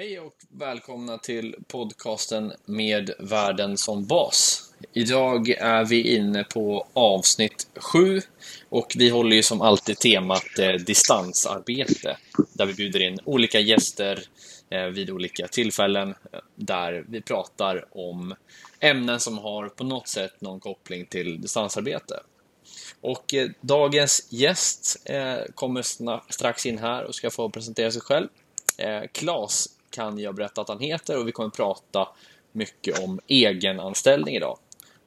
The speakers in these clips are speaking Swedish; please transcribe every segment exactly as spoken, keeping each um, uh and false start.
Hej och välkomna till podcasten med världen som bas. Idag är vi inne på avsnitt sju och vi håller ju som alltid temat eh, distansarbete. Där vi bjuder in olika gäster eh, vid olika tillfällen där vi pratar om ämnen som har på något sätt någon koppling till distansarbete. Och eh, dagens gäst eh, kommer sna- strax in här och ska få presentera sig själv. Eh, Claes kan jag berätta att han heter och vi kommer prata mycket om egenanställning idag.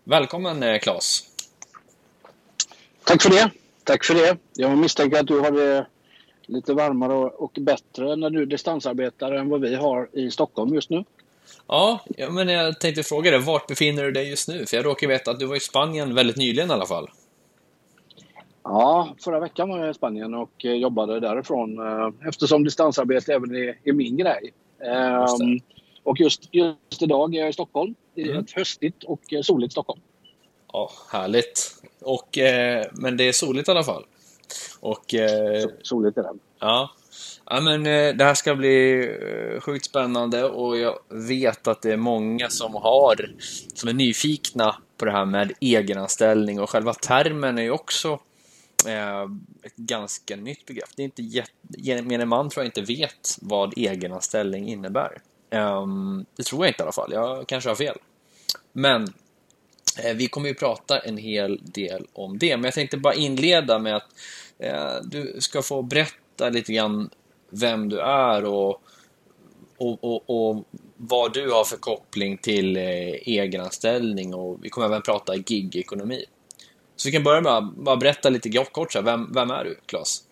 Välkommen Claes. Tack för det. Tack för det. Jag misstänker att du har det lite varmare och bättre när du distansarbetar än vad vi har i Stockholm just nu. Ja, men jag tänkte fråga dig, vart befinner du dig just nu? För jag råkar veta att du var i Spanien väldigt nyligen i alla fall. Ja, förra veckan var jag i Spanien och jobbade därifrån eftersom distansarbete även är, är min grej. Just um, och just, just idag är jag i Stockholm. Det är mm. ett höstigt och soligt Stockholm. Ja, härligt. Och, eh, men det är soligt i alla fall. Och, eh, soligt är det. Ja. Ja, men det här ska bli sjukt spännande och jag vet att det är många som har som är nyfikna på det här med egenanställning och själva termen är ju också ett ganska nytt begrepp. Det är inte jätt... gemene man tror jag inte vet vad egenanställning innebär. Det tror jag inte i alla fall. Jag kanske har fel. Men vi kommer ju prata en hel del om det. Men jag tänkte bara inleda med att du ska få berätta lite grann vem du är och, och, och, och vad du har för koppling till egenanställning. Och vi kommer även prata gig-ekonomi. Så vi kan börja med att bara berätta lite kort. Vem, vem är du, Claes?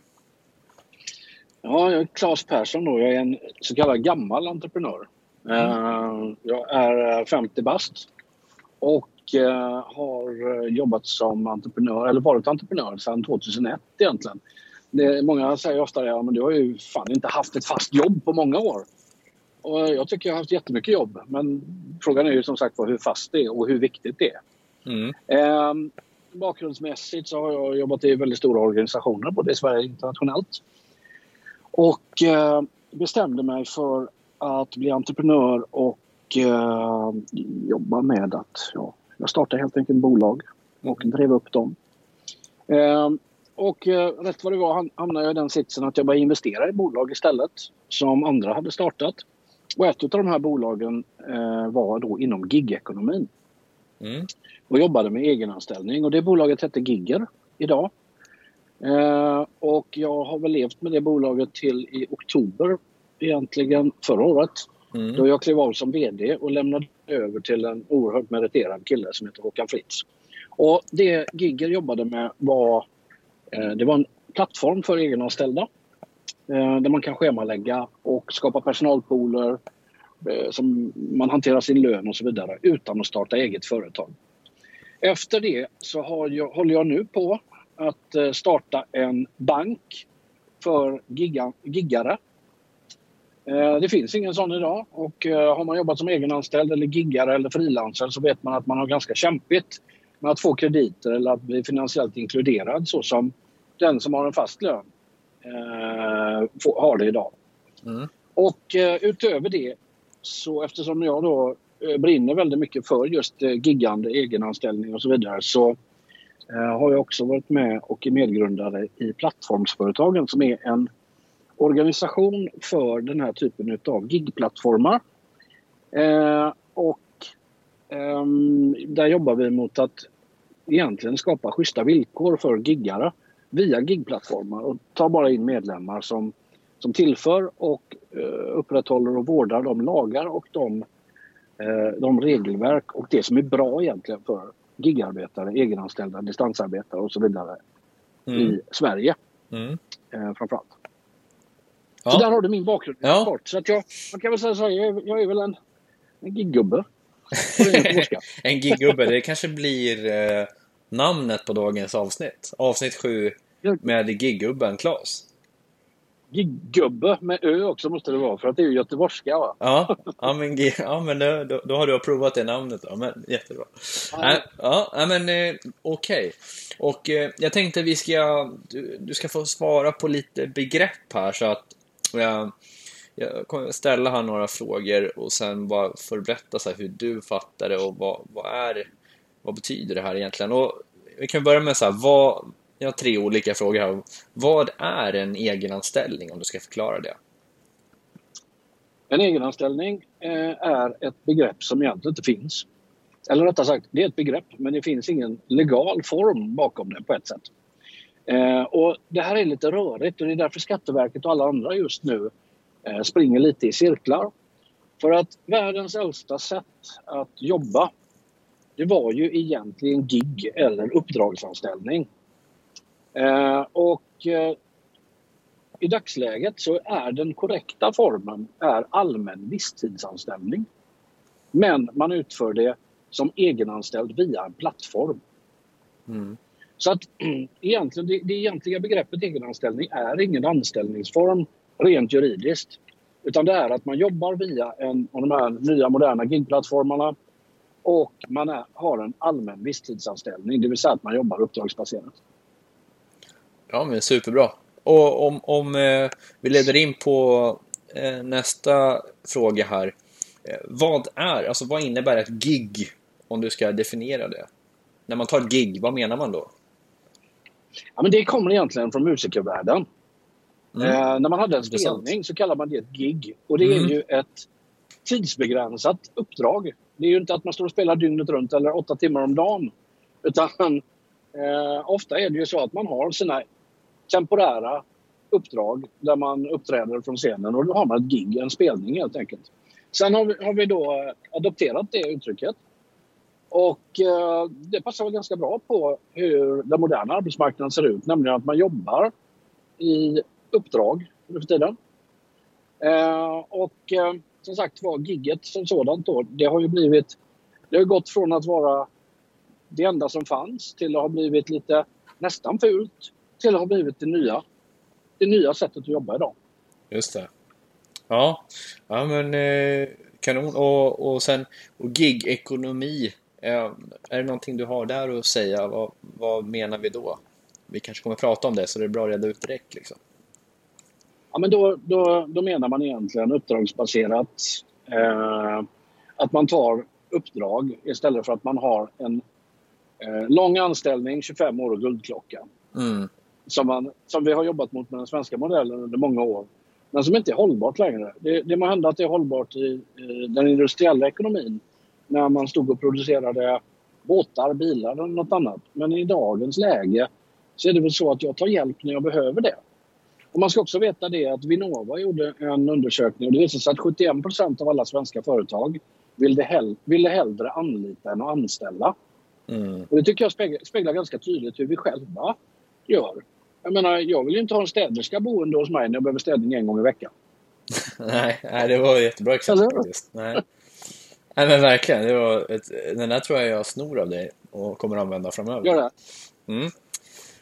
Ja, jag är Claes Persson och jag är en så kallad gammal entreprenör. Mm. Jag är femtio bast och har jobbat som entreprenör, eller varit entreprenör sedan tjugohundraett egentligen. Det, många säger ofta det, men du har ju fan inte haft ett fast jobb på många år. Och jag tycker jag har haft jättemycket jobb, men frågan är ju som sagt hur fast det är och hur viktigt det är. Mm. Ehm, Bakgrundsmässigt så har jag jobbat i väldigt stora organisationer både i Sverige och internationellt. Och eh, bestämde mig för att bli entreprenör och eh, jobba med att ja, jag startade helt enkelt bolag och drev upp dem. Eh, och eh, rätt vad det var hamnade jag i den sitsen att jag bara investerade i bolag istället som andra hade startat. Och ett av de här bolagen eh, var då inom gigekonomin. Mm. Och jobbade med egenanställning och det bolaget hette Gigger idag eh, och jag har väl levt med det bolaget till i oktober egentligen förra året mm. då jag klev av som vd och lämnade över till en oerhört meriterad kille som heter Håkan Fritz. Och det Gigger jobbade med var eh, det var en plattform för egenanställda eh, där man kan schemalägga och skapa personalpooler som man hanterar sin lön och så vidare utan att starta eget företag. Efter det så har jag, håller jag nu på att starta en bank för giga, giggare. Det finns ingen sån idag och har man jobbat som egenanställd eller giggare eller frilansare så vet man att man har ganska kämpigt med att få krediter eller att bli finansiellt inkluderad så som den som har en fast lön har det idag. Mm. Och utöver det så eftersom jag då brinner väldigt mycket för just giggande, egenanställning och så vidare så har jag också varit med och är medgrundare i Plattformsföretagen som är en organisation för den här typen av gigplattformar. Och där jobbar vi mot att egentligen skapa schyssta villkor för giggare via gigplattformar och tar bara in medlemmar som som tillför och upprätthåller och vårdar de lagar och de, de regelverk och det som är bra egentligen för gigarbetare, egenanställda, distansarbetare och så vidare mm. i Sverige mm. framförallt. Ja. Så där har du min bakgrund. Ja. Så att jag, man kan väl säga så, jag är, jag är väl en, en giggubbe. En giggubbe, det kanske blir eh, namnet på dagens avsnitt. Avsnitt sju med giggubben Claes. Giggubbe med ö också måste det vara för att det är ju göteborgska va? Ja, ja men, ja, men då, då har du provat det namnet då, men jättebra. Ja, äh, ja men eh, okej. Och eh, jag tänkte vi ska du, du ska få svara på lite begrepp här så att eh, jag kommer ställa här några frågor och sen bara förberätta så här hur du fattar det och vad, vad är, vad betyder det här egentligen? Och vi kan börja med så här, vad, jag har tre olika frågor här. Vad är en egenanställning om du ska förklara det? En egenanställning är ett begrepp som egentligen inte finns. Eller rättare sagt, det är ett begrepp men det finns ingen legal form bakom det på ett sätt. Eh, och det här är lite rörigt och det är därför Skatteverket och alla andra just nu eh, springer lite i cirklar. För att världens äldsta sätt att jobba, det var ju egentligen gig eller uppdragsanställning. Eh, och eh, i dagsläget så är den korrekta formen är allmän visstidsanställning. Men man utför det som egenanställd via en plattform. Mm. Så att egentligen, det, det egentliga begreppet egenanställning är ingen anställningsform rent juridiskt. Utan det är att man jobbar via en av de här nya moderna gigplattformarna och man är, har en allmän visstidsanställning. Det vill säga att man jobbar uppdragsbaserat. Ja, men superbra. Och om, om eh, vi leder in på eh, nästa fråga här. Eh, vad är, alltså vad innebär ett gig om du ska definiera det? När man tar ett gig, vad menar man då? Ja, men det kommer egentligen från musikervärlden. Mm. Eh, när man hade en spelning så kallar man det ett gig. Och det mm. är ju ett tidsbegränsat uppdrag. Det är ju inte att man står och spelar dygnet runt eller åtta timmar om dagen. Utan eh, ofta är det ju så att man har sina temporära uppdrag där man uppträder från scenen. Och då har man ett gig, en spelning helt enkelt. Sen har vi, har vi då adopterat det uttrycket. Och eh, det passar väl ganska bra på hur den moderna arbetsmarknaden ser ut. Nämligen att man jobbar i uppdrag nu för tiden. Eh, och eh, som sagt var gigget som sådant då. Det har ju blivit, det har gått från att vara det enda som fanns till att ha blivit lite nästan fult. Till att ha blivit det nya, det nya sättet att jobba idag. Just det. Ja, ja men eh, kanon. Och, och sen och gigekonomi. Är det någonting du har där att säga? Vad, vad menar vi då? Vi kanske kommer att prata om det så det är bra att reda ut direkt. Liksom. Ja, men då, då, då menar man egentligen uppdragsbaserat. Eh, att man tar uppdrag istället för att man har en eh, lång anställning, tjugofem år och guldklocka. Mm. Som, man, som vi har jobbat mot med den svenska modellen under många år. Men som inte är hållbart längre. Det, det må hända att det är hållbart i, i den industriella ekonomin. När man stod och producerade båtar, bilar eller något annat. Men i dagens läge så är det väl så att jag tar hjälp när jag behöver det. Och man ska också veta det att Vinnova gjorde en undersökning. Och det visade sig att sjuttioen procent av alla svenska företag ville, hell- ville hellre anlita än att anställa. Mm. Och det tycker jag speglar, speglar ganska tydligt hur vi själva gör. Jag menar, jag vill ju inte ha en städerska boende hos mig när jag behöver städning en gång i veckan. nej, nej, det var jättebra exempel faktiskt. Nej. Nej, men verkligen. Det var ett, den där tror jag jag snor av dig och kommer att använda framöver. Gör det. Mm.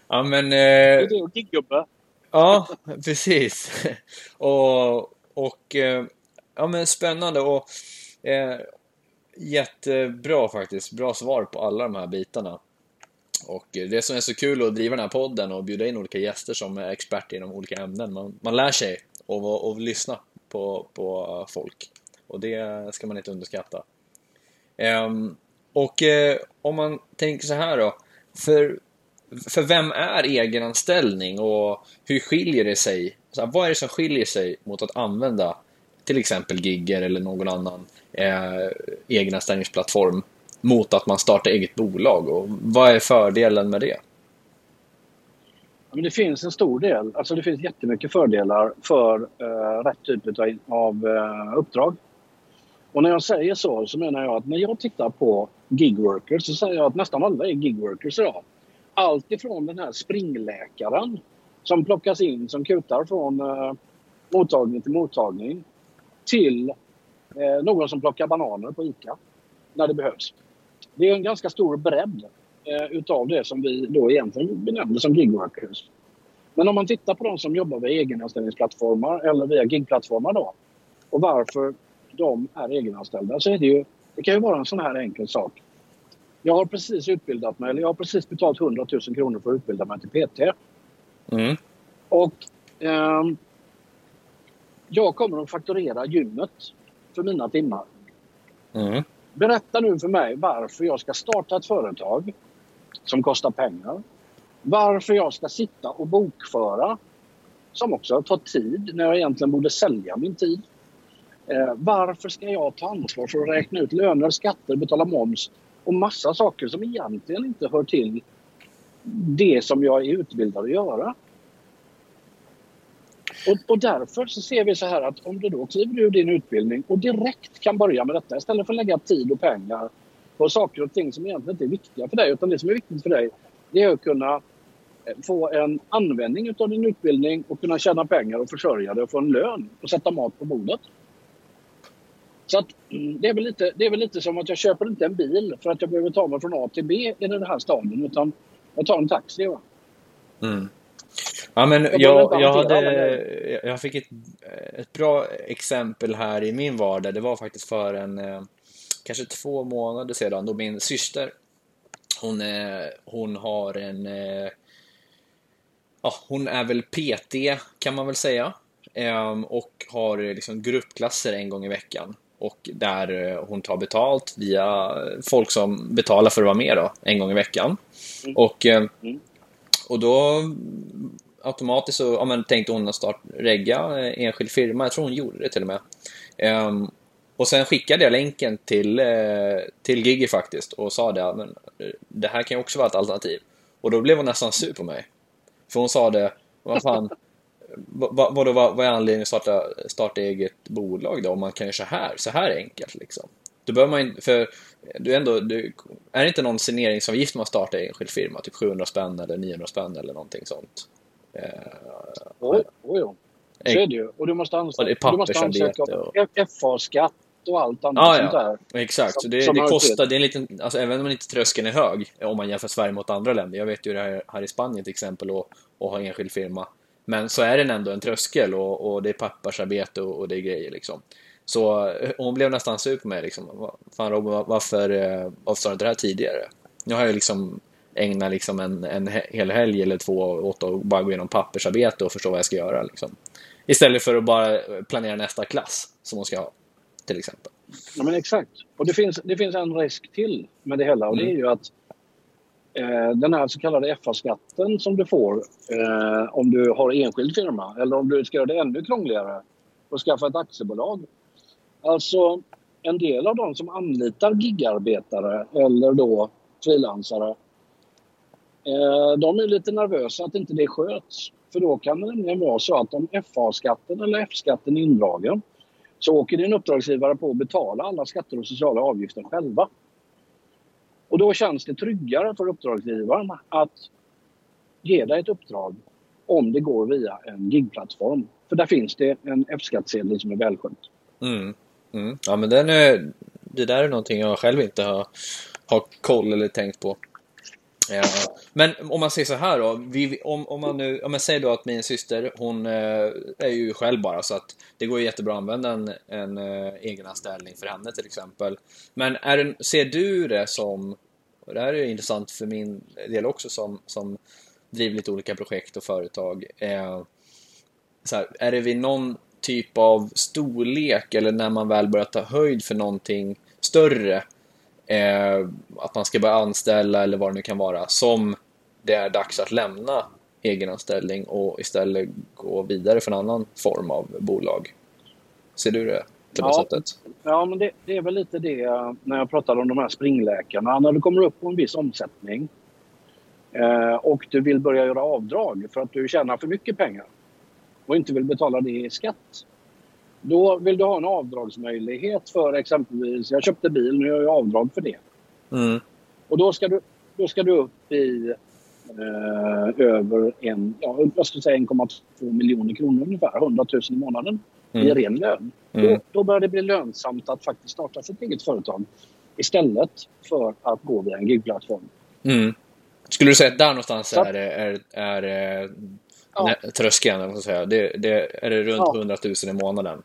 Ja, men... Eh, det är det och giggubbe. Ja, precis. och, och... Ja, men spännande och... Eh, jättebra faktiskt. Bra svar på alla de här bitarna. Och det som är så kul att driva den här podden och bjuda in olika gäster som är experter inom olika ämnen. Man, man lär sig och, och lyssna på, på folk. Och det ska man inte underskatta. Um, och uh, om man tänker så här då. För, för vem är egenanställning och hur skiljer det sig? Så här, vad är det som skiljer sig mot att använda till exempel Gigger eller någon annan uh, egenanställningsplattform? Mot att man startar eget bolag. Och vad är fördelen med det? Ja, men det finns en stor del. Alltså det finns jättemycket fördelar för eh, rätt typ av, av eh, uppdrag. Och när jag säger så så menar jag att när jag tittar på gigworkers så säger jag att nästan alla är gigworkers idag. Allt ifrån den här springläkaren som plockas in, som kutar från eh, mottagning till mottagning till eh, någon som plockar bananer på ICA när det behövs. Det är en ganska stor bredd eh, utav det som vi då egentligen benämnde som gigworkers. Men om man tittar på de som jobbar via egenanställningsplattformar eller via gigplattformar då och varför de är egenanställda så är det ju, det kan ju vara en sån här enkel sak. Jag har precis utbildat mig eller jag har precis betalt hundratusen kronor för att utbilda mig till P T. Mm. Och eh, jag kommer att fakturera gymmet för mina timmar. Mm. Berätta nu för mig varför jag ska starta ett företag som kostar pengar. Varför jag ska sitta och bokföra som också tar tid när jag egentligen borde sälja min tid. Eh, varför ska jag ta ansvar för att räkna ut löner, skatter, betala moms och massa saker som egentligen inte hör till det som jag är utbildad att göra. Och, och därför så ser vi så här att om du då kliver ur din utbildning och direkt kan börja med detta istället för att lägga tid och pengar på saker och ting som egentligen inte är viktiga för dig, utan det som är viktigt för dig, det är att kunna få en användning av din utbildning och kunna tjäna pengar och försörja dig och få en lön och sätta mat på bordet. Så att, det, är väl lite, det är väl lite som att jag köper inte en bil för att jag behöver ta mig från A till B i den här staden, utan jag tar en taxi. Va? Mm. Ja, men jag, jag, jag, hade, jag fick ett, ett bra exempel här i min vardag. Det var faktiskt för en kanske två månader sedan då min syster, hon, hon har en, ja, hon är väl P T kan man väl säga, och har liksom gruppklasser en gång i veckan. Och där hon tar betalt via folk som betalar för att vara med då, en gång i veckan. Mm. Och, och då automatiskt så ja, men, tänkte hon att starta regga enskild firma. Jag tror hon gjorde det till och med. Um, och sen skickade jag länken till, till Gigger faktiskt. Och sa det, men det här kan ju också vara ett alternativ. Och då blev hon nästan sur på mig. För hon sa det, vad fan... Vad, vad, vad, vad är anledningen att starta, starta eget bolag då? Om man kan ju så här, så här enkelt liksom. Då bör man ju, för du ändå, du, är det inte någon signeringsavgift man startar i enskild firma? Typ sjuhundra spänn eller niohundra spänn eller någonting sånt. Eh, oj, oj, oj. Så är det ju. Och du måste ansöka, du måste ansöka om F-skatt och allt annat ah, sånt där. Ja, exakt. Så det, det kostar, det är en liten, alltså, även om inte tröskeln är hög, om man jämför Sverige mot andra länder. Jag vet ju det här, här i Spanien till exempel, och, och ha enskild firma. Men så är den ändå en tröskel, och, och det är pappersarbete och, och det är grejer liksom. Så hon blev nästan sur på mig liksom. Fan Robin, varför, varför sa du inte det här tidigare? Nu har jag liksom ägnat liksom en, en hel helg eller två åt att bara gå igenom pappersarbete och förstå vad jag ska göra liksom. Istället för att bara planera nästa klass som hon ska ha, till exempel. Ja men exakt. Och det finns, det finns en risk till med det hela, och mm. det är ju att den här så kallade F A-skatten som du får eh, om du har enskild firma, eller om du ska göra det ännu krångligare och skaffa ett aktiebolag. Alltså en del av de som anlitar gigarbetare eller då frilansare, eh, de är lite nervösa att inte det sköts. För då kan det nämligen vara så att om F A-skatten eller F-skatten är indragen, så åker din uppdragsgivare på att betala alla skatter och sociala avgifter själva. Och då känns det tryggare för uppdragsgivaren att ge dig ett uppdrag om det går via en gigplattform. För där finns det en F-skattsedel som är välskött. Mm. Mm. Ja, men den är, det där är någonting jag själv inte har, har koll eller tänkt på. Ja. Men om man säger så här då, vi, om, om man nu, om jag säger då att min syster, hon är ju själv bara, så att det går jättebra att använda en, en egenanställning för henne till exempel. Men är det, ser du det som, och det här är ju intressant för min del också som, som driver lite olika projekt och företag, eh, så här, är det vid någon typ av storlek eller när man väl börjar ta höjd för någonting större, Eh, att man ska börja anställa eller vad det nu kan vara, som det är dags att lämna egenanställning och istället gå vidare för en annan form av bolag? Ser du det på det ja, sättet? Ja, men det, det är väl lite det när jag pratade om de här springläkarna. När du kommer upp på en viss omsättning eh, och du vill börja göra avdrag för att du tjänar för mycket pengar och inte vill betala det i skatt, då vill du ha en avdragsmöjlighet för exempelvis, jag köpte bil, nu gör jag avdrag för det. Mm. Och då ska, du, då ska du upp i eh, över en, ja, jag skulle säga en komma två miljoner kronor ungefär, hundra tusen i månaden mm. i ren lön. Mm. Då, då börjar det bli lönsamt att faktiskt starta sitt eget företag istället för att gå via en gigplattform. Mm. Skulle du säga att där någonstans är, är, är, är ja. tröskeln, så säga. Det, det, är det runt ja. hundra tusen i månaden?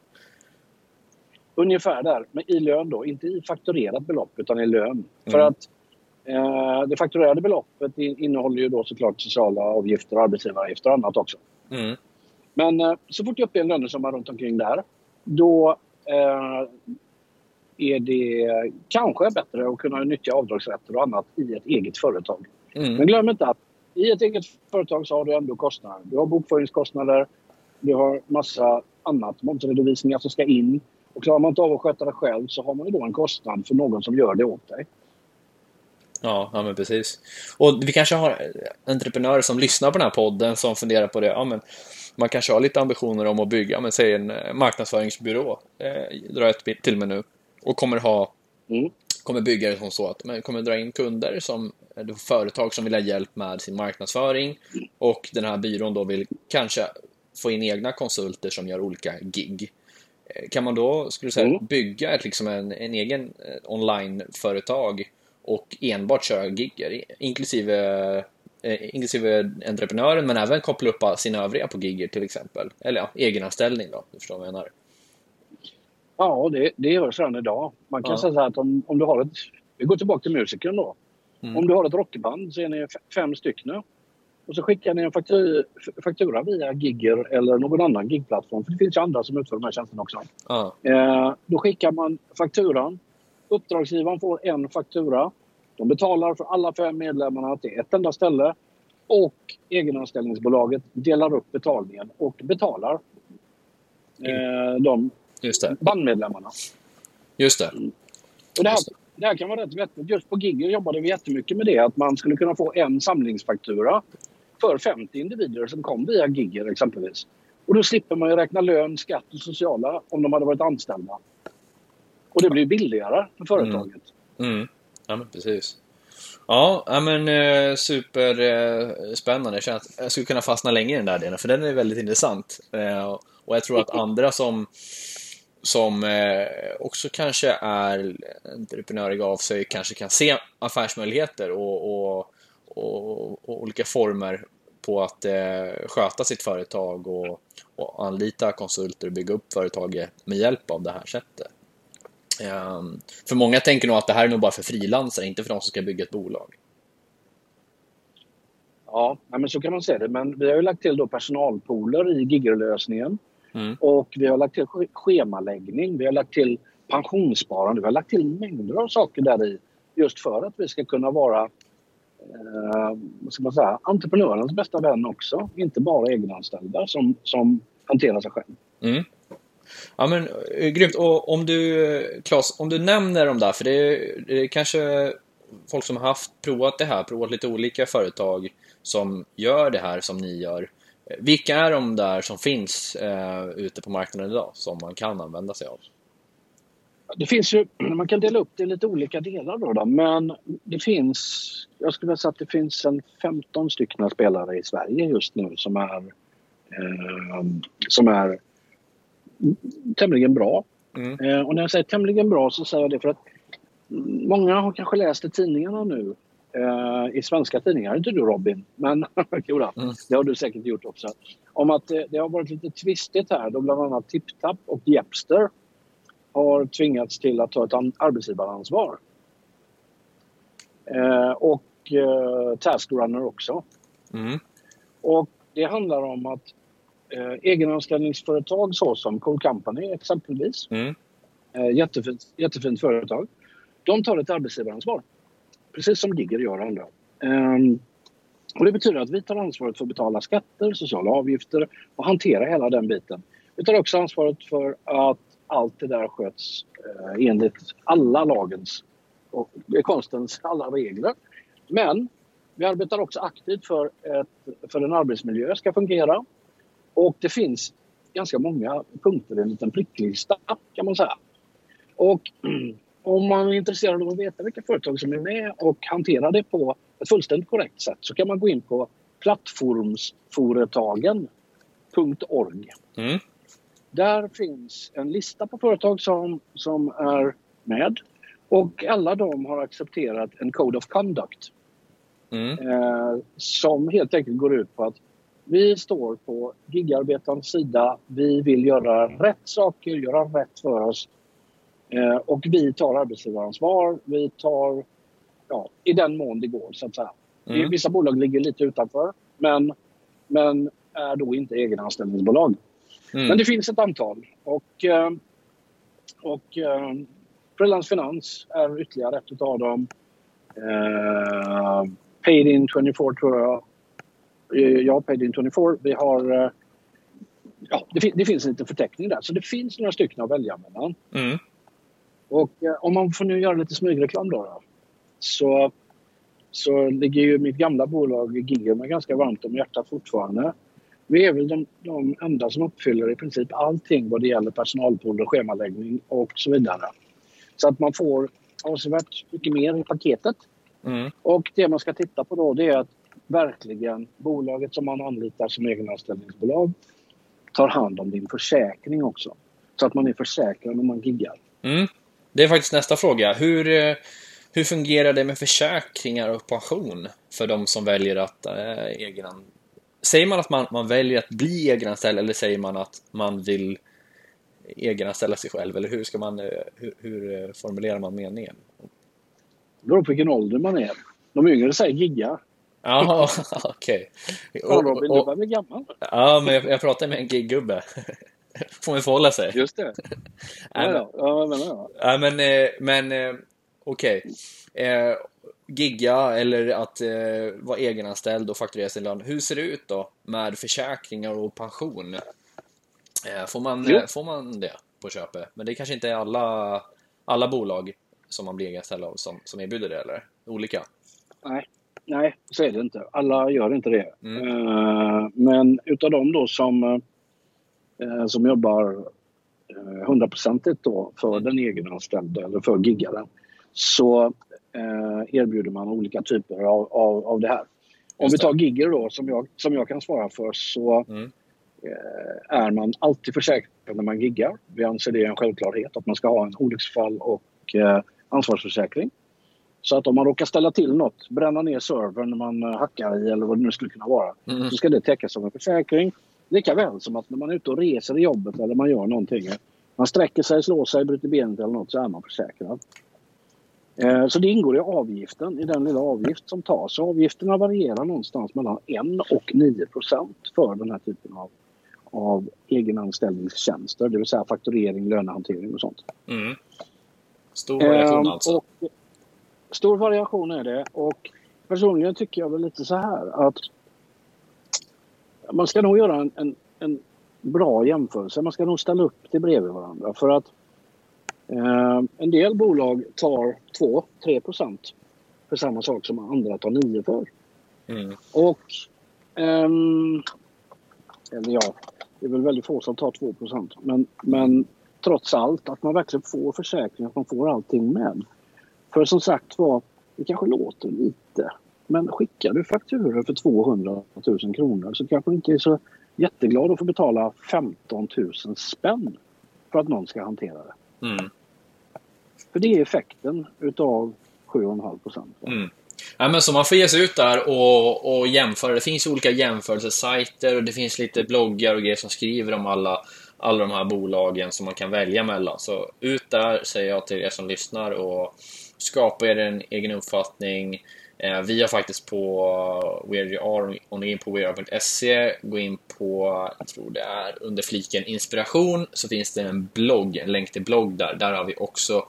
Ungefär där, men i lön då. Inte i fakturerat belopp, utan i lön. Mm. För att eh, det fakturerade beloppet innehåller ju då såklart sociala avgifter, arbetsgivaravgifter och annat också. Mm. Men eh, så fort jag upplever en lönesumma runt omkring där, då eh, är det kanske bättre att kunna nyttja avdragsrätter och annat i ett eget företag. Mm. Men glöm inte att i ett eget företag så har du ändå kostnader. Du har bokföringskostnader, du har massa annat, momsredovisningar som ska in. Och klarar man inte av att sköta det själv så har man ju då en kostnad för någon som gör det åt dig. Ja, ja men precis. Och vi kanske har entreprenörer som lyssnar på den här podden som funderar på det. Ja, men man kanske har lite ambitioner om att bygga, men säg en marknadsföringsbyrå, eh, drar ett bit till mig nu. Och kommer ha mm. kommer bygga det som så att man kommer dra in kunder som företag som vill ha hjälp med sin marknadsföring, och den här byrån då vill kanske få in egna konsulter som gör olika gig. Kan man då, skulle du säga, mm. bygga ett, liksom en, en egen online-företag och enbart köra Gigger, inklusive, inklusive entreprenören, men även koppla upp sina övriga på Gigger till exempel, eller ja, egenanställning då, du förstår vad jag menar. Ja, det, det hörs redan idag. Man kan ja. säga så här att om, om du har ett... Vi går tillbaka till musiken då. Mm. Om du har ett rockband så är ni fem stycken. Och så skickar ni en faktura, faktura via Gigger eller någon annan gigplattform. För det finns ju andra som utför de här tjänsterna också. Ja. Eh, då skickar man fakturan. Uppdragsgivaren får en faktura. De betalar för alla fem medlemmarna till ett enda ställe. Och egenanställningsbolaget delar upp betalningen och betalar eh, de... Just det. Bandmedlemmarna. Just det. Mm. Och det, här, just det. Det här kan vara rätt vettigt. Just på Gigger jobbade vi jättemycket med det. Att man skulle kunna få en samlingsfaktura för femtio individer som kom via Gigger exempelvis. Och då slipper man ju räkna lön, skatt och sociala om de hade varit anställda. Och det blir billigare för företaget. Mm. Mm. Ja, men precis. Ja, men eh, superspännande. Eh, jag skulle kunna fastna längre i den där delen, för den är väldigt intressant. Eh, och jag tror att andra som som eh, också kanske är entreprenörer av sig kanske kan se affärsmöjligheter och, och, och, och olika former på att eh, sköta sitt företag och, och anlita konsulter och bygga upp företaget med hjälp av det här sättet. Um, för många tänker nog att det här är nog bara för frilansare, inte för de som ska bygga ett bolag. Ja, men så kan man säga det. Men vi har ju lagt till då personalpooler i Gigger-lösningen. Mm. Och vi har lagt till schemaläggning, vi har lagt till pensionssparande, vi har lagt till mängder av saker där i. Just för att vi ska kunna vara eh, vad ska man säga, entreprenörens bästa vän också. Inte bara egenanställda som, som hanterar sig själv. Mm. Ja men grymt. Och om du, Claes, om du nämner dem där, för det är, det är kanske folk som har haft provat det här, provat lite olika företag som gör det här som ni gör. Vilka är de där som finns eh, ute på marknaden idag som man kan använda sig av? Det finns ju, man kan dela upp det i lite olika delar då, då men det finns, jag skulle säga att det finns en femton stycken spelare i Sverige just nu som är eh, som är tämligen bra. Mm. Eh, och när jag säger tämligen bra så säger jag det för att många har kanske läst i tidningarna nu. Eh, I svenska tidningar, inte du Robin, men Kora, mm. det har du säkert gjort också. Om att eh, det har varit lite twistigt här då bland annat TipTap och Diepster har tvingats till att ta ett an- arbetsgivaransvar. Eh, och eh, Task Runner också. Mm. Och det handlar om att eh, egenanställningsföretag såsom Cool Company exempelvis, mm. eh, jättefint, jättefint företag, de tar ett arbetsgivaransvar. Precis som Gigger gör andra. Um, och det betyder att vi tar ansvaret för att betala skatter, sociala avgifter och hantera hela den biten. Vi tar också ansvaret för att allt det där sköts uh, enligt alla lagens och konstens alla regler. Men vi arbetar också aktivt för att en arbetsmiljö ska fungera. Och det finns ganska många punkter i en liten pricklista kan man säga. Och... om man är intresserad av att veta vilka företag som är med och hanterar det på ett fullständigt korrekt sätt så kan man gå in på plattformsföretagen punkt org. Mm. Där finns en lista på företag som, som är med och alla de har accepterat en Code of Conduct mm. eh, som helt enkelt går ut på att vi står på gigarbetarens sida, vi vill göra rätt saker, göra rätt för oss. Och vi tar arbetsgivaransvar, vi tar, ja, i den mån det går så att säga. Mm. Vissa bolag ligger lite utanför, men, men är då inte egenanställningsbolag. Mm. Men det finns ett antal. Och, och Freelance Finans är ytterligare ett av dem. Uh, Paid in tjugofyra tror jag. Ja, Paid in tjugofyra. Vi har... Ja, det, fin- det finns en liten förteckning där. Så det finns några stycken att välja mellan. Mm. Och eh, om man får nu göra lite smygreklam då, då så, så ligger ju mitt gamla bolag Gigger med ganska varmt om hjärtat fortfarande. Vi är väl de, de enda som uppfyller i princip allting vad det gäller personalpool och schemaläggning och så vidare. Så att man får avsevärt mycket mer i paketet. Mm. Och det man ska titta på då, det är att verkligen bolaget som man anlitar som egenanställningsbolag tar hand om din försäkring också. Så att man är försäkrad när man giggar. Mm. Det är faktiskt nästa fråga. Hur, hur fungerar det med försäkringar och pension för de som väljer att äh, egenan... Säger man att man, man väljer att bli egenanställd, eller säger man att man vill egenanställa sig själv? Eller hur, ska man, hur, hur formulerar man meningen? Det beror på vilken ålder man är. De yngre säger gigga. Jaha, okej. Okay. Ja, Robin, du var väl gammal? Ja, men jag, jag pratade med en giggubbe. Får man förhålla sig? Just det. Ja, ja, men, ja. Ja, men, men okej. Okay. Eh, gigga eller att eh, vara egenanställd och fakturera sin lön. Hur ser det ut då med försäkringar och pension? Eh, får, man, eh, får man det på köpet? Men det kanske inte är alla, alla bolag som man blir egenanställd av som, som erbjuder det, eller? Olika? Nej. Nej, så är det inte. Alla gör inte det. Mm. Uh, men utav dem då som, uh, som jobbar hundraprocentigt då för den egenanställda eller för giggaren, så uh, erbjuder man olika typer av, av, av det här. Om vi tar gigger då, som jag, som jag kan svara för, så mm. uh, är man alltid försäkrad när man giggar. Vi anser det är en självklarhet att man ska ha en olycksfall och uh, ansvarsförsäkring. Så att om man råkar ställa till något, bränna ner servern när man hackar i eller vad det nu skulle kunna vara, mm. så ska det täckas som en försäkring. Lika väl som att när man är ute och reser i jobbet eller man gör någonting, man sträcker sig, slår sig, bryter benet eller något, så är man försäkrad. Eh, så det ingår i avgiften, i den lilla avgift som tas. Så avgifterna varierar någonstans mellan en och nio procent för den här typen av, av egenanställningstjänster. Det vill säga fakturering, lönehantering och sånt. Mm. Stor variation eh, alltså. Och, stor variation är det, och personligen tycker jag väl lite så här att man ska nog göra en, en, en bra jämförelse. Man ska nog ställa upp det bredvid varandra, för att eh, en del bolag tar två till tre procent för samma sak som andra tar nio för. Mm. Och eh, eller ja, det är väl väldigt få som tar två procent, men, men trots allt att man verkligen får försäkring, att man får allting med. För som sagt var, det kanske låter lite, men skickar du fakturor för tvåhundratusen kronor så kanske du inte är så jätteglad att få betala femton tusen spänn för att någon ska hantera det. Mm. För det är effekten utav sju komma fem procent. Mm. Ja, men så man får ge sig ut där och, och jämföra. Det finns olika jämförelsesajter och det finns lite bloggar och grejer som skriver om alla, alla de här bolagen som man kan välja mellan. Så ut där, säger jag till er som lyssnar, och skapa er en egen uppfattning. Vi har faktiskt på Where You Are, om ni är in på where you are punkt se, gå in på, jag tror det är under fliken inspiration, så finns det en blogg, en länk till blogg där. Där har vi också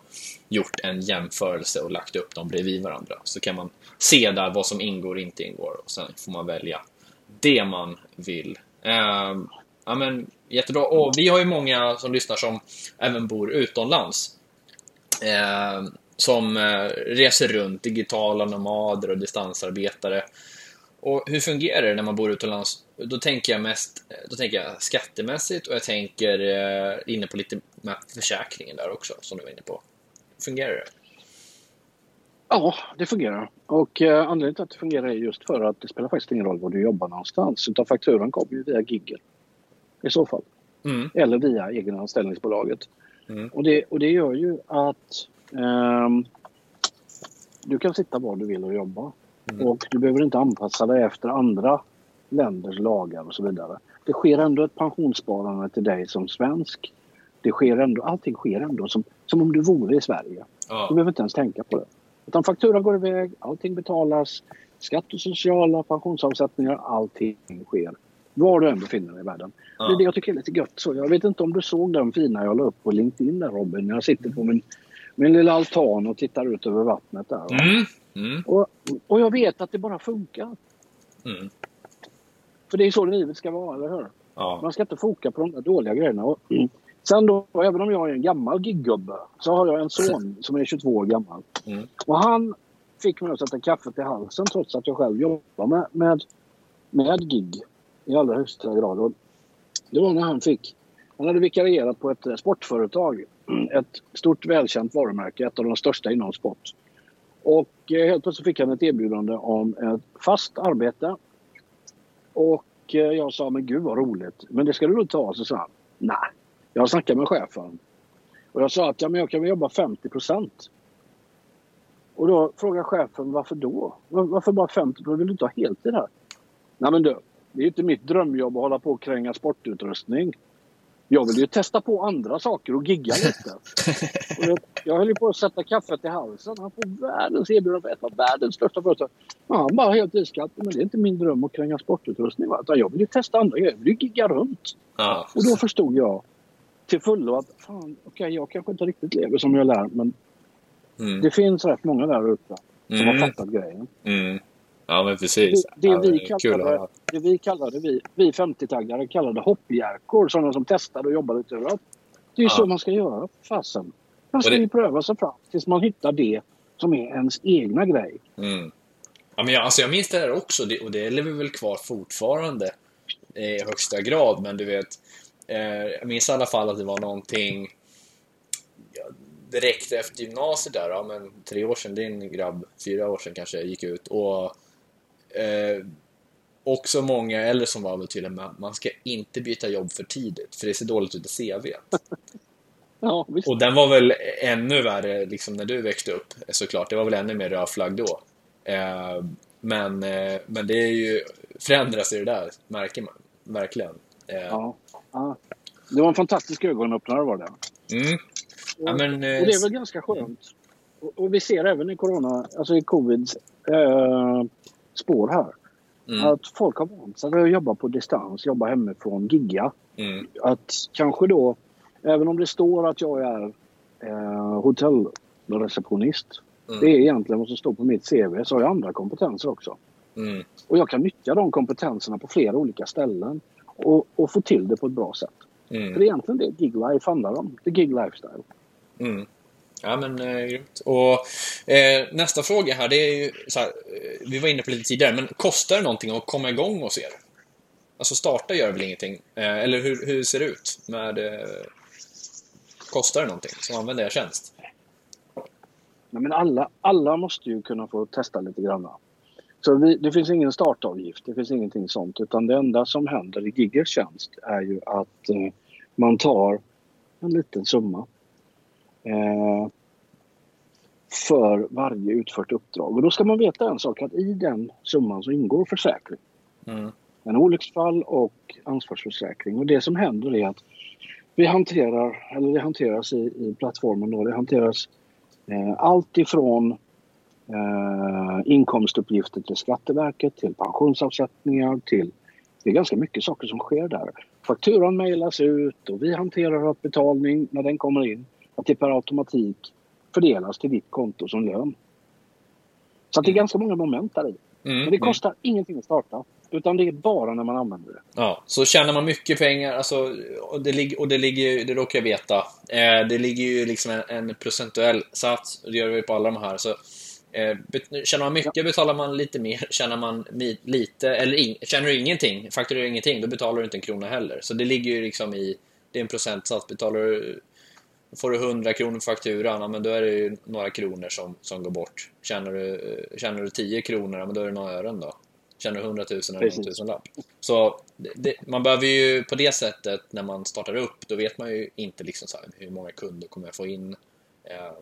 gjort en jämförelse och lagt upp dem bredvid varandra. Så kan man se där vad som ingår och inte ingår, och sen får man välja det man vill. Ehm, ja, men jättebra. Och vi har ju många som lyssnar som även bor utomlands. Ehm, som reser runt, digitala nomader och distansarbetare. Och hur fungerar det när man bor utomlands? Då tänker jag mest, då tänker jag skattemässigt, och jag tänker inne på lite med försäkringen där också, som du var inne på. Fungerar det? Ja, det fungerar. Och eh, anledningen till att det fungerar är just för att det spelar faktiskt ingen roll var du jobbar någonstans, utan fakturan kommer ju via Gigger i så fall. Mm. Eller via egenanställningsbolaget. Mm. Och, det, och det gör ju att Um, du kan sitta var du vill och jobba. Mm. Och du behöver inte anpassa dig efter andra länders lagar och så vidare. Det sker ändå ett pensionssparande till dig som svensk. Det sker ändå, allting sker ändå som, som om du vore i Sverige. Ja. Du behöver inte ens tänka på det. Utan fakturan går iväg, allting betalas. Skatt och sociala, pensionsavsättningar, allting sker var du än befinner dig i världen. Ja. Det är det jag tycker är lite gött. Så jag vet inte om du såg den fina jag la upp på LinkedIn där, Robin. Jag sitter på min, min lilla altan och tittar ut över vattnet där. Va? Mm. Mm. Och, och jag vet att det bara funkar. Mm. För det är så livet ska vara, eller hur? Ja. Man ska inte foka på de där dåliga grejerna. Och, mm. Sen då, även om jag är en gammal giggubbe, så har jag en son som är tjugotvå år gammal. Mm. Och han fick mig att sätta kaffet i halsen trots att jag själv jobbar med, med, med gig i allra högsta grad. Och det var när han fick, han hade vikarierat på ett sportföretag, ett stort välkänt varumärke, ett av de största inom sport. Och helt plötsligt fick han ett erbjudande om ett fast arbete. Och jag sa, men gud vad roligt, men det ska du då ta. Så sa han, nej, jag snackade med chefen. Och jag sa att ja, men jag kan väl jobba femtio procent. Och då frågade chefen, varför då? Varför bara femtio procent? Vill du inte ha heltid här? Nej men du, det är ju inte mitt drömjobb att hålla på och kränga sportutrustning. Jag vill ju testa på andra saker och gigga lite. Och jag, jag höll ju på att sätta kaffet i halsen. Han får världens erbjudande på ett av världens största företag. Ja, han bara helt iskallt. Men det är inte min dröm att kränga sportutrustning. Va? Jag vill ju testa andra grejer. Jag vill ju gigga runt. Ja. Och då förstod jag till fullo att fan, okej, jag kanske inte riktigt lever som jag lär. Men mm. det finns rätt många där ute som mm. har fattat grejen. Mm. Ja, men precis. Det, det, ja, vi, kallade, kul, det vi kallade, vi, vi femtio-taggare kallade hoppjärkor, sådana som testade och jobbade lite överallt. Det är ju ja. så man ska göra, fasen. Man ska det... ju pröva sig fram tills man hittar det som är ens egna grej. Mm. Ja, men jag, alltså jag minns det här också, och det lever väl kvar fortfarande i högsta grad, men du vet, eh, jag minns i alla fall att det var någonting... Ja, direkt efter gymnasiet där, ja, men tre år sedan din grabb, fyra år sedan kanske, gick ut och eh, också många eller som var väl till och med, man ska inte byta jobb för tidigt, för det ser dåligt ut i C V. Ja, visst. Och den var väl ännu värre liksom när du växte upp, såklart, det var väl ännu mer rödflagg då. Eh, men, eh, men det är ju, förändras det där, märker man, verkligen. Eh, ja. Ja, det var en fantastisk ögonöppnare var det. Mm. Och, ja, men, och det är väl ganska skönt. Och, och vi ser även i corona, alltså i covid eh, spår här. Mm. Att folk har vant sig att jobba på distans, jobba hemifrån, gigga. Mm. Att kanske då, även om det står att jag är eh, hotellreceptionist. Mm. Det är egentligen vad som står på mitt C V, så har jag andra kompetenser också. Mm. Och jag kan nyttja de kompetenserna på flera olika ställen. Och, och få till det på ett bra sätt. Mm. För det är egentligen det gig life handlar om. Det är gig lifestyle. Mm. Ja, men eh, grymt. Och eh, nästa fråga här, det är ju så här, vi var inne på lite tidigare, men kostar det någonting att komma igång hos er? Alltså starta gör väl ingenting? Eh, eller hur, hur ser det ut med eh, kostar det någonting som använder er tjänst? Nej, men alla, alla måste ju kunna få testa lite grann. Så vi, det finns ingen startavgift, det finns ingenting sånt, utan det enda som händer i Giggers tjänst är ju att eh, man tar en liten summa Eh, för varje utfört uppdrag. Och då ska man veta en sak, att i den summan så ingår försäkring. Mm. En olycksfall och ansvarsförsäkring. Och det som händer är att vi hanterar, eller det hanteras i, i plattformen då, det hanteras eh, allt ifrån eh, inkomstuppgifter till Skatteverket, till pensionsavsättningar, till, det är ganska mycket saker som sker där. Fakturan mejlas ut och vi hanterar att betalning när den kommer in, att det per automatik fördelas till ditt konto som lön. Så att det är ganska många moment där i. Mm, Men det kostar mm. ingenting att starta, utan det är bara när man använder det. Ja, så tjänar man mycket pengar, alltså, och det ligger, och det ligger, det råkar jag veta, eh, det ligger ju liksom en, en procentuell sats, det gör vi på alla de här, så eh, bet, tjänar man mycket, ja. Betalar man lite mer, tjäänar man mi, lite, eller in, tjänar du ingenting, fakturerar ingenting, då betalar du inte en krona heller. Så det ligger ju liksom i, det är en procentsats, betalar du, får du hundra kronor för fakturan, men då är det ju några kronor som, som går bort. Tjänar du, tjänar du tio kronor, men då är det några ören då. Tjänar du hundratusen eller hundratusen lapp. Så det, det, man behöver ju på det sättet, när man startar upp, då vet man ju inte liksom så här, hur många kunder kommer jag få in? Eh,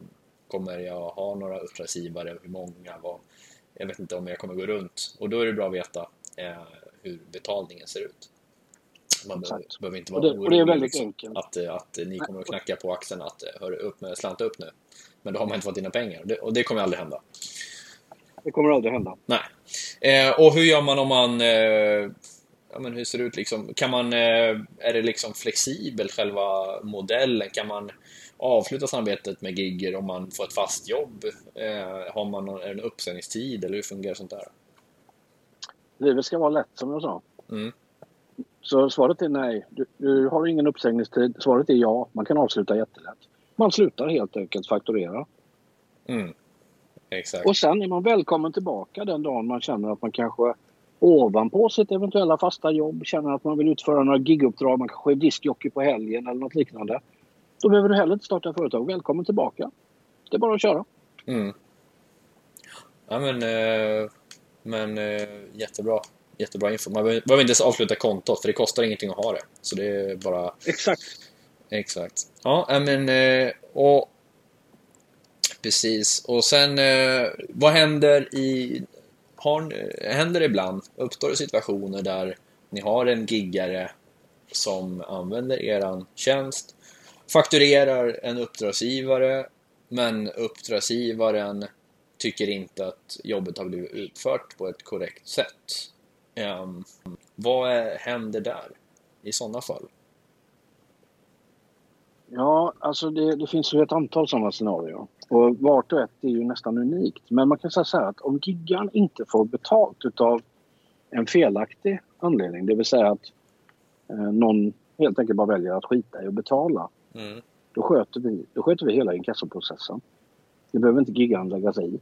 kommer jag ha några uppdragsgivare? Hur många? Vad, jag vet inte om jag kommer gå runt. Och då är det bra att veta eh, hur betalningen ser ut. Man behöver, behöver inte vara och det, och det är väldigt enkelt. Att, att ni kommer att knacka på axeln att hör upp med, slanta upp nu. Men då har man inte fått dina pengar. Och det, och det kommer aldrig hända. Det kommer aldrig hända. Nej. Eh, och hur gör man om man eh, ja, men hur ser det ut liksom? Kan man, är det liksom flexibelt själva modellen? Kan man avsluta samarbetet med Gigger om man får ett fast jobb? Har man en uppsägningstid eller hur fungerar sånt där? Livet ska vara lätt, som jag sa. Mm. Så svaret är nej. Du, du har ingen uppsägningstid. Svaret är ja. Man kan avsluta jättelätt. Man slutar helt enkelt fakturera. Mm. Exakt. Och sen är man välkommen tillbaka den dagen man känner att man kanske ovanpå sitt eventuella fasta jobb känner att man vill utföra några giguppdrag. Man kanske är diskjockey på helgen eller något liknande. Då behöver du heller inte starta företag. Välkommen tillbaka. Det är bara att köra. Mm. Ja, men... Uh... Men eh, jättebra, jättebra info. Man behöver inte ens avsluta kontot, för det kostar ingenting att ha det. Så det är bara... Exakt. Exakt. Ja, men... Eh, och... Precis. Och sen, eh, vad händer i... Har, händer ibland? Uppstår situationer där ni har en giggare som använder eran tjänst, fakturerar en uppdragsgivare, men uppdragsgivaren... tycker inte att jobbet har blivit utfört på ett korrekt sätt. Um, vad är, händer där i sådana fall? Ja, alltså det, det finns ju ett antal sådana scenarier. Och vart och ett är ju nästan unikt. Men man kan säga så här att om giggan inte får betalt av en felaktig anledning, det vill säga att eh, någon helt enkelt bara väljer att skita i och betala, mm. då, sköter vi, då sköter vi hela inkassoprocessen. Det behöver inte giggan läggas i.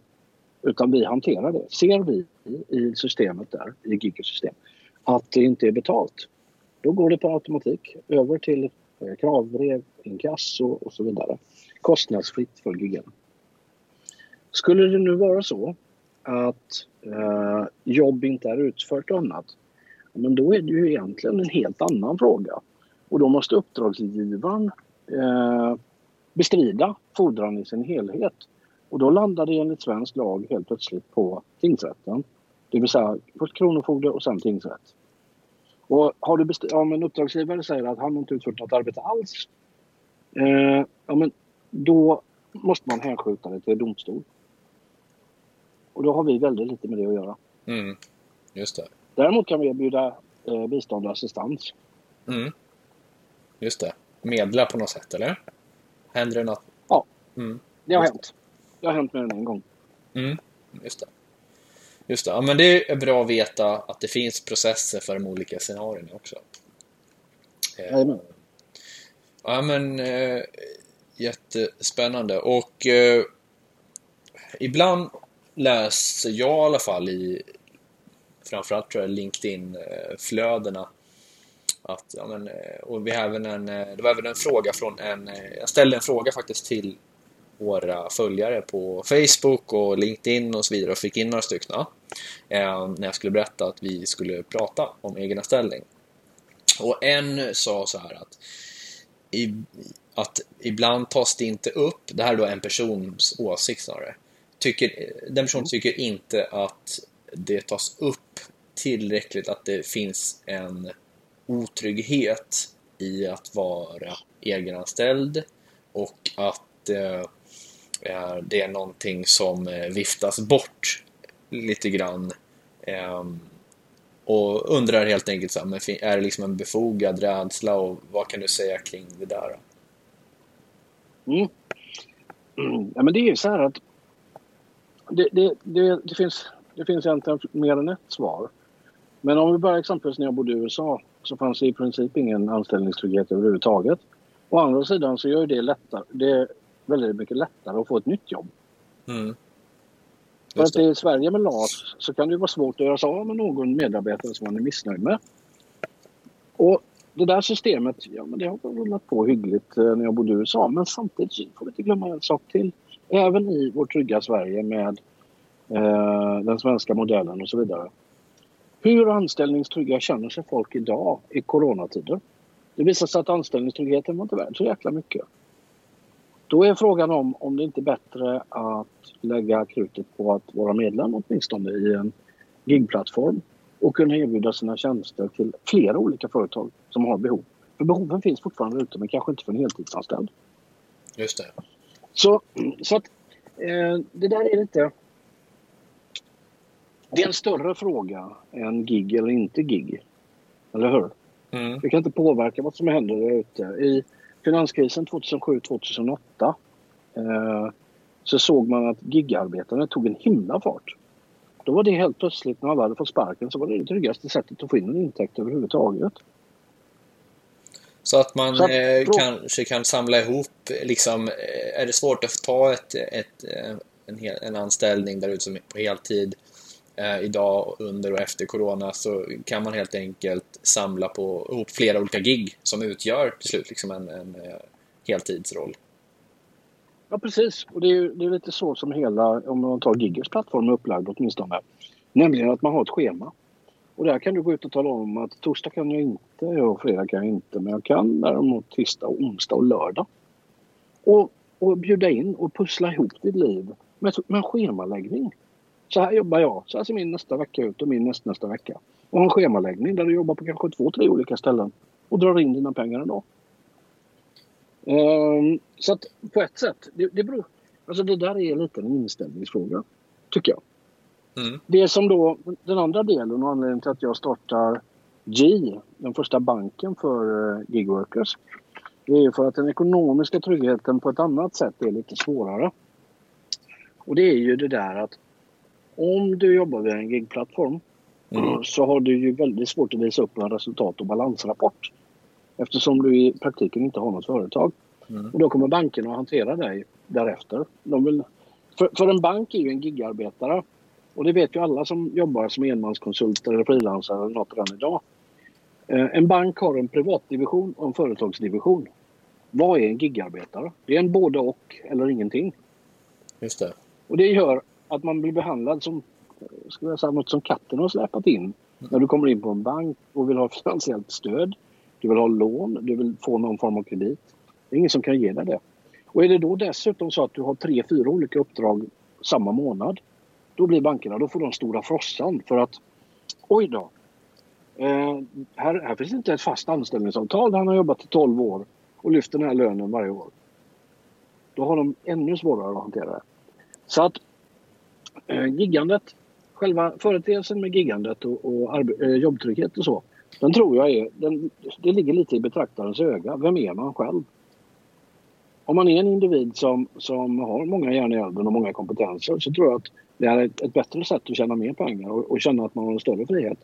Utan vi hanterar det. Ser vi i systemet där, i giggersystemet, att det inte är betalt, då går det på automatik över till kravbrev, inkasso och så vidare. Kostnadsfritt för giggarna. Skulle det nu vara så att eh, jobb inte är utfört och annat, men då är det ju egentligen en helt annan fråga. Och då måste uppdragsgivaren eh, bestrida fordran i sin helhet. Och då landar det enligt svensk lag helt plötsligt på tingsrätten. Det vill säga först kronofogde och sen tingsrätt. Och har du best- om en uppdragsgivare säger att han inte utfört något arbete alls, eh, ja, men då måste man hänskjuta det till domstol. Och då har vi väldigt lite med det att göra. Mm. Just det. Däremot kan vi erbjuda eh, bistånd och assistans. Mm. Just det. Medla på något sätt, eller? Händer det något? Ja, mm. det har hänt. Det har hänt med den en gång. Mm, just det. Just det. Ja, men det är bra att veta att det finns processer för de olika scenarierna också. Jajamän. Ja, men eh, jättespännande. Och eh, ibland läser jag i alla fall i framförallt tror jag LinkedIn-flödena att, ja, men, och vi har även en, det var även en fråga från en, jag ställde en fråga faktiskt till våra följare på Facebook och LinkedIn och så vidare och fick in några stycken eh, när jag skulle berätta att vi skulle prata om egenanställning. Och en sa så här att, i, att ibland tas det inte upp, det här är då en persons åsikt snarare, tycker, den personen tycker inte att det tas upp tillräckligt att det finns en otrygghet i att vara egenanställd och att eh, det är någonting som viftas bort lite grann eh, och undrar helt enkelt så här, men är det liksom en befogad rädsla och vad kan du säga kring det där? Mm. Mm. Ja, men det är ju så här att det, det, det, det finns det finns egentligen mer än ett svar. Men om vi börjar exempelvis när jag bodde i U S A så fanns det i princip ingen anställningstrygghet överhuvudtaget. Å andra sidan så gör det lättare, det är väldigt mycket lättare att få ett nytt jobb. Mm. För att i Sverige med L A S så kan det ju vara svårt att göra sig av med någon medarbetare som man är missnöjd med. Och det där systemet, ja, men det har rullat på hyggligt när jag bodde i U S A. Men samtidigt får vi inte glömma en sak till. Även i vårt trygga Sverige med eh, den svenska modellen och så vidare. Hur anställningstrygga känner sig folk idag i coronatider? Det visar sig att anställningstryggheten var inte värd så jäkla mycket. Då är frågan om, om det inte är bättre att lägga krutet på att vara medlem åtminstone i en gigplattform och kunna erbjuda sina tjänster till flera olika företag som har behov. För behoven finns fortfarande ute men kanske inte för en heltidsanställd. Just det. Så, så att eh, det där är inte... Det är en större fråga än gig eller inte gig. Eller hur? Mm. Vi kan inte påverka vad som händer där ute. I finanskrisen tjugohundrasju tjugohundraåtta eh, så såg man att gigarbetarna tog en himla fart. Då var det helt plötsligt, när alla hade fått sparken, så var det det tryggaste sättet att få in en intäkt överhuvudtaget. Så att man så att, eh, då... kanske kan samla ihop, liksom, är det svårt att ta ett, ett, en, hel, en anställning där ute som på heltid eh, idag, under och efter corona, så kan man helt enkelt samla på, ihop flera olika gig som utgör till slut liksom en, en heltidsroll. Ja, precis. Och det är, det är lite så som hela, om man tar Giggers plattform, är upplagd åtminstone. Nämligen att man har ett schema. Och där kan du gå ut och tala om att torsdag kan jag inte och fredag kan jag inte. Men jag kan däremot tisdag, onsdag och lördag. Och, och bjuda in och pussla ihop ditt liv med, med en schemaläggning. Så här jobbar jag. Så här ser min nästa vecka ut och min nästa, nästa vecka. Och en schemaläggning där du jobbar på kanske två, tre olika ställen. Och drar in dina pengar ändå. Um, så att på ett sätt, det, det beror, alltså det där är lite en inställningsfråga, tycker jag. Mm. Det som då, den andra delen och anledningen till att jag startar G, den första banken för uh, gigworkers, det är ju för att den ekonomiska tryggheten på ett annat sätt är lite svårare. Och det är ju det där att om du jobbar vid en gigplattform mm. så har du ju väldigt svårt att visa upp en resultat- och balansrapport. Eftersom du i praktiken inte har något företag. Mm. Och då kommer banken att hantera dig därefter. De vill... för, för en bank är ju en gigarbetare. Och det vet ju alla som jobbar som enmanskonsulter eller frilansare eller något redan idag. Eh, en bank har en privatdivision och en företagsdivision. Vad är en gigarbetare? Det är en både och eller ingenting. Just det. Och det gör att man blir behandlad som, ska jag säga, något som katten har släpat in. Mm. När du kommer in på en bank och vill ha finansiellt stöd. Du vill ha lån, du vill få någon form av kredit. Det är ingen som kan ge dig det. Och är det då dessutom så att du har tre, fyra olika uppdrag samma månad, då blir bankerna, då får de stora frossan för att, oj då, eh, här, här finns inte ett fast anställningsavtal där han har jobbat i tolv år och lyft den här lönen varje år. Då har de ännu svårare att hantera det. Så att eh, giggandet, själva företeelsen med giggandet och, och arbe- eh, jobbtrygghet och så, den tror jag är, den, det ligger lite i betraktarens öga. Vem är man själv? Om man är en individ som, som har många hjärnor i elden och många kompetenser, så tror jag att det är ett, ett bättre sätt att tjäna mer pengar och, och känna att man har en större frihet.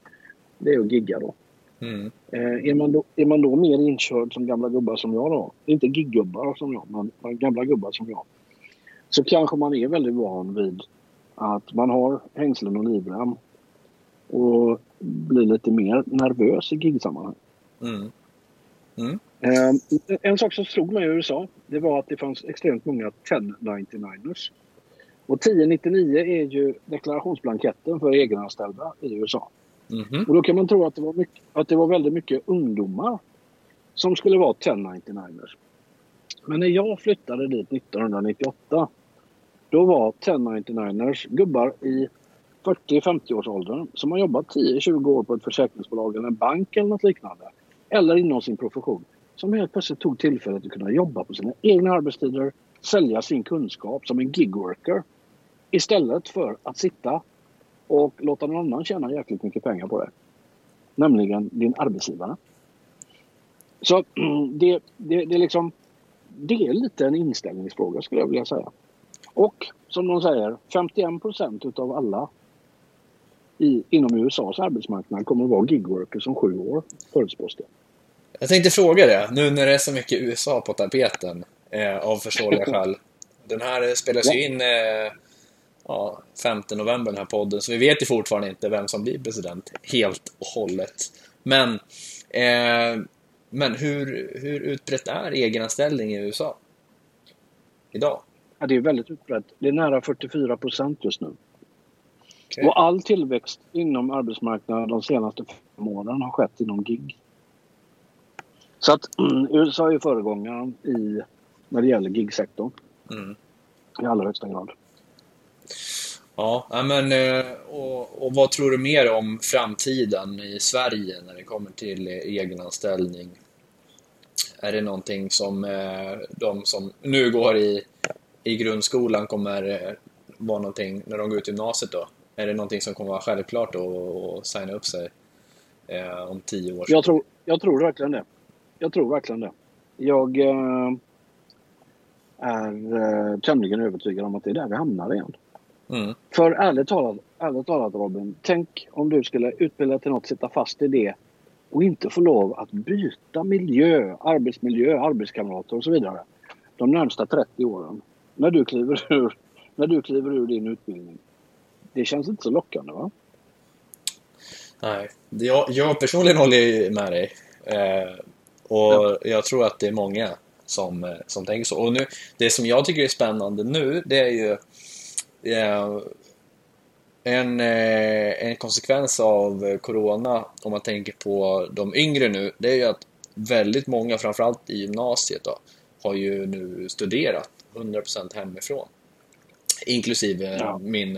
Det är att gigga då. Mm. Eh, är, man då är man då mer inkörd som gamla gubbar som jag då? Inte giggubbar som jag, men, men gamla gubbar som jag. Så kanske man är väldigt van vid att man har hängslen och livrem. Och blir lite mer nervös i gigsammanhang. Mm. Mm. Eh, en sak som slog mig i U S A, det var att det fanns extremt många tio nittionio-ers. Och tio nittionio är ju deklarationsblanketten för egenanställda i U S A. Mm. Och då kan man tro att det var mycket, att det var väldigt mycket ungdomar som skulle vara tio nittionio-ers. Men när jag flyttade dit nittonhundranittioåtta, då var tio nittionio-ers gubbar i fyrtio till femtio års åldern som har jobbat tio till tjugo år på ett försäkringsbolag eller en bank eller något liknande, eller inom sin profession, som helt plötsligt tog tillfället att kunna jobba på sina egna arbetstider, sälja sin kunskap som en gigworker istället för att sitta och låta någon annan tjäna jäkligt mycket pengar på det, nämligen din arbetsgivare. Så det, det, det, är, liksom, det är lite en inställningsfråga, skulle jag vilja säga. Och som de säger, femtioen procent utav alla I, inom U S A:s arbetsmarknad kommer att vara gigworker som sju år, förutspås det. Jag tänkte fråga det, nu när det är så mycket U S A på tapeten, eh, av förståeliga skäl. Den här spelas ju in eh, ja, femte november, den här podden, så vi vet ju fortfarande inte vem som blir president helt och hållet. Men, eh, men hur, hur utbrett är egenanställning i U S A idag? Ja, det är väldigt utbrett. Det är nära fyrtiofyra procent just nu. Okay. Och all tillväxt inom arbetsmarknaden de senaste fem åren har skett inom gig. Så att U S A är föregångaren i, när det gäller gigsektorn. Mm. I allra högsta grad. Ja, men och, och vad tror du mer om framtiden i Sverige när det kommer till egenanställning? Är det någonting som de som nu går i, i grundskolan kommer vara någonting när de går ut gymnasiet då? Är det någonting som kommer vara självklart att signa upp sig? eh, om tio år? Jag tror, jag tror verkligen det. Jag tror verkligen det. Jag eh, är eh, tämligen övertygad om att det är där vi hamnar igen. Mm. För ärligt talat, ärligt talat Robin, tänk om du skulle utbilda till något, sitta fast i det och inte få lov att byta miljö, arbetsmiljö, arbetskamrater och så vidare de närmsta trettio åren. När du kliver ur, när du kliver ur din utbildning. Det känns inte så lockande, va? Nej, jag, jag personligen håller med dig. Eh, och ja. Jag tror att det är många som, som tänker så. Och nu, det som jag tycker är spännande nu, det är ju eh, en, eh, en konsekvens av corona, om man tänker på de yngre nu, det är ju att väldigt många, framförallt i gymnasiet då, har ju nu studerat hundra procent hemifrån. Inklusive ja. min,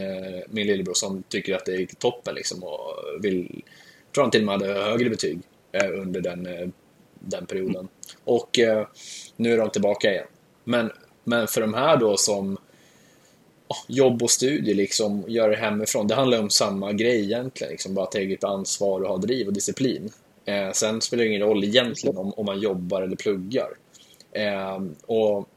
min lillebror som tycker att det är toppen liksom, och vill, tror han till och med hade högre betyg eh, under den, eh, den perioden. Mm. Och eh, nu är de tillbaka igen. Men, men för de här då som oh, jobb och studier liksom, gör det hemifrån, det handlar om samma grej egentligen. Liksom, bara ta eget ansvar och ha driv och disciplin. Eh, sen spelar det ingen roll egentligen om, om man jobbar eller pluggar. Eh, och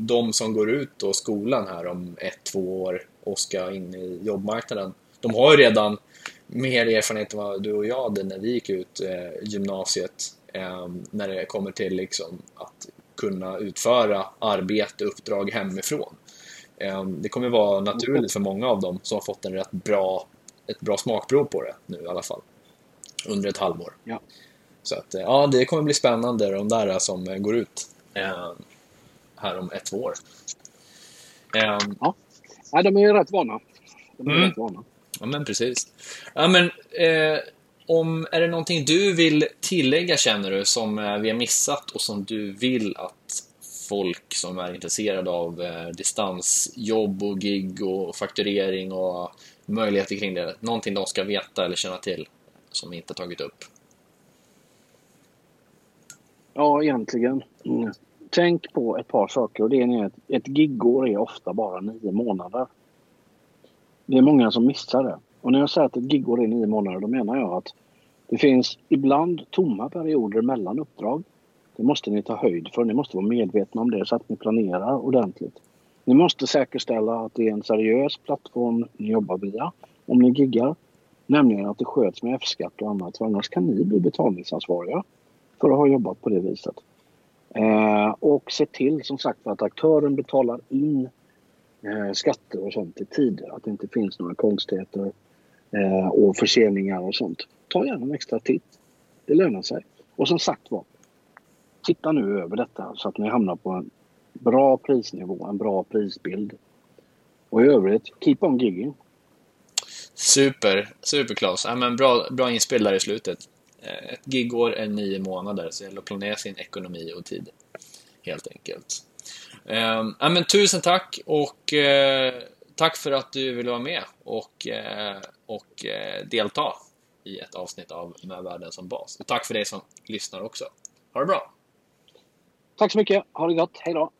de som går ut då skolan här om ett, två år och ska in i jobbmarknaden, de har ju redan mer erfarenhet än vad du och jag hade när vi gick ut eh, gymnasiet eh, när det kommer till liksom, att kunna utföra arbete, uppdrag hemifrån. Eh, det kommer vara naturligt för många av dem som har fått en rätt bra, ett bra smakprov på det nu i alla fall under ett halvår. Ja. Så att, eh, ja, det kommer bli spännande de där som eh, går ut eh, här om ett, två år. Um, ja. Nej, de är ju rätt vana. De är mm. rätt vana. Ja, men precis. Ja, men, eh, om, är det någonting du vill tillägga, känner du, som eh, vi har missat och som du vill att folk som är intresserade av eh, distansjobb och gig och fakturering och möjligheter kring det, någonting de ska veta eller känna till som vi inte tagit upp? Ja, egentligen. Mm. Tänk på ett par saker, och det är att ett giggår är ofta bara nio månader. Det är många som missar det. Och när jag säger att ett giggår är nio månader, då menar jag att det finns ibland tomma perioder mellan uppdrag. Det måste ni ta höjd för. Ni måste vara medvetna om det så att ni planerar ordentligt. Ni måste säkerställa att det är en seriös plattform ni jobbar via om ni giggar. Nämligen att det sköts med F-skatt och annat, för annars kan ni bli betalningsansvariga för att ha jobbat på det viset. Eh, och se till som sagt att aktören betalar in eh, skatter och sånt i tid, att det inte finns några konstigheter eh, och förseningar och sånt. Ta gärna en extra titt, det lönar sig. Och som sagt var, titta nu över detta så att ni hamnar på en bra prisnivå, en bra prisbild. Och i övrigt, keep on gigging. Super, super Claes. Ja, men bra, bra inspel där i slutet. Ett giggår är nio månader, så det gäller att planera sin ekonomi och tid, helt enkelt. Ehm, ja, men tusen tack, och eh, tack för att du ville vara med och, eh, och eh, delta i ett avsnitt av Med världen som bas. Och tack för dig som lyssnar också. Ha det bra. Tack så mycket, ha det gott, hej då.